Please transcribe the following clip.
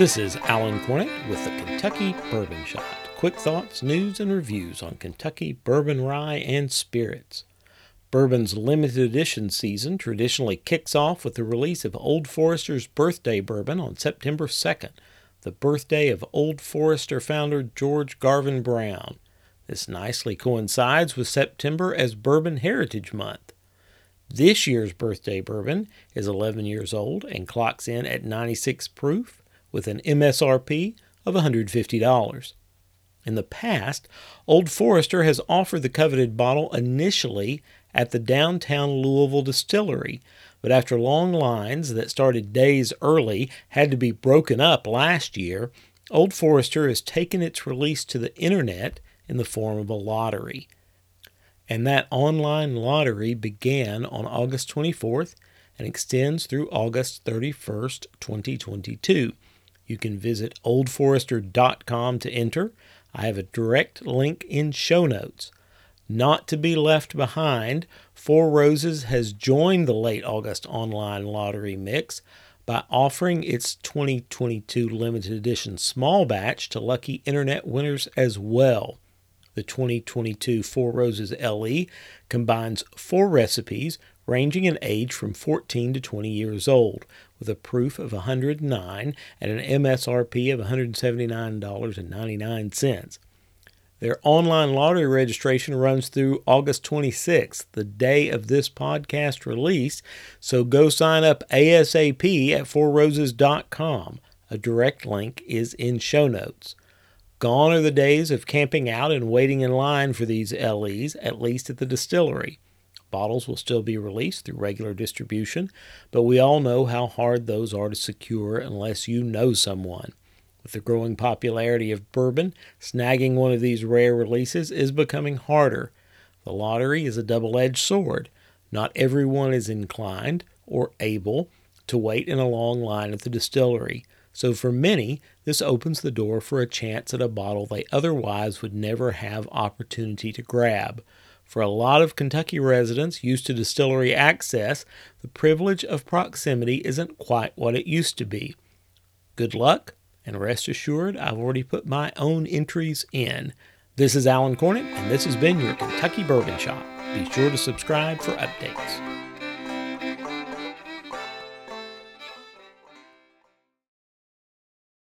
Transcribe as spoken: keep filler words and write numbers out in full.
This is Alan Cornett with the Kentucky Bourbon Shot. Quick thoughts, news, and reviews on Kentucky bourbon, rye, and spirits. Bourbon's limited edition season traditionally kicks off with the release of Old Forester's birthday bourbon on September second, the birthday of Old Forester founder George Garvin Brown. This nicely coincides with September as Bourbon Heritage Month. This year's birthday bourbon is eleven years old and clocks in at ninety-six proof with an M S R P of one hundred fifty dollars. In the past, Old Forester has offered the coveted bottle initially at the downtown Louisville distillery, but after long lines that started days early had to be broken up last year, Old Forester has taken its release to the internet in the form of a lottery. And that online lottery began on August twenty-fourth and extends through August thirty-first, twenty twenty-two. You can visit old forester dot com to enter. I have a direct link in show notes. Not to be left behind, Four Roses has joined the late August online lottery mix by offering its twenty twenty-two limited edition small batch to lucky internet winners as well. The twenty twenty-two Four Roses L E combines four recipes ranging in age from fourteen to twenty years old, with a proof of one hundred nine and an M S R P of one hundred seventy-nine dollars and ninety-nine cents. Their online lottery registration runs through August twenty-sixth, the day of this podcast release, so go sign up ASAP at four roses dot com. A direct link is in show notes. Gone are the days of camping out and waiting in line for these L Es, at least at the distillery. Bottles will still be released through regular distribution, but we all know how hard those are to secure unless you know someone. With the growing popularity of bourbon, snagging one of these rare releases is becoming harder. The lottery is a double-edged sword. Not everyone is inclined or able to wait in a long line at the distillery. So for many, this opens the door for a chance at a bottle they otherwise would never have opportunity to grab. For a lot of Kentucky residents used to distillery access, the privilege of proximity isn't quite what it used to be. Good luck, and rest assured, I've already put my own entries in. This is Alan Cornett, and this has been your Kentucky Bourbon Shot. Be sure to subscribe for updates.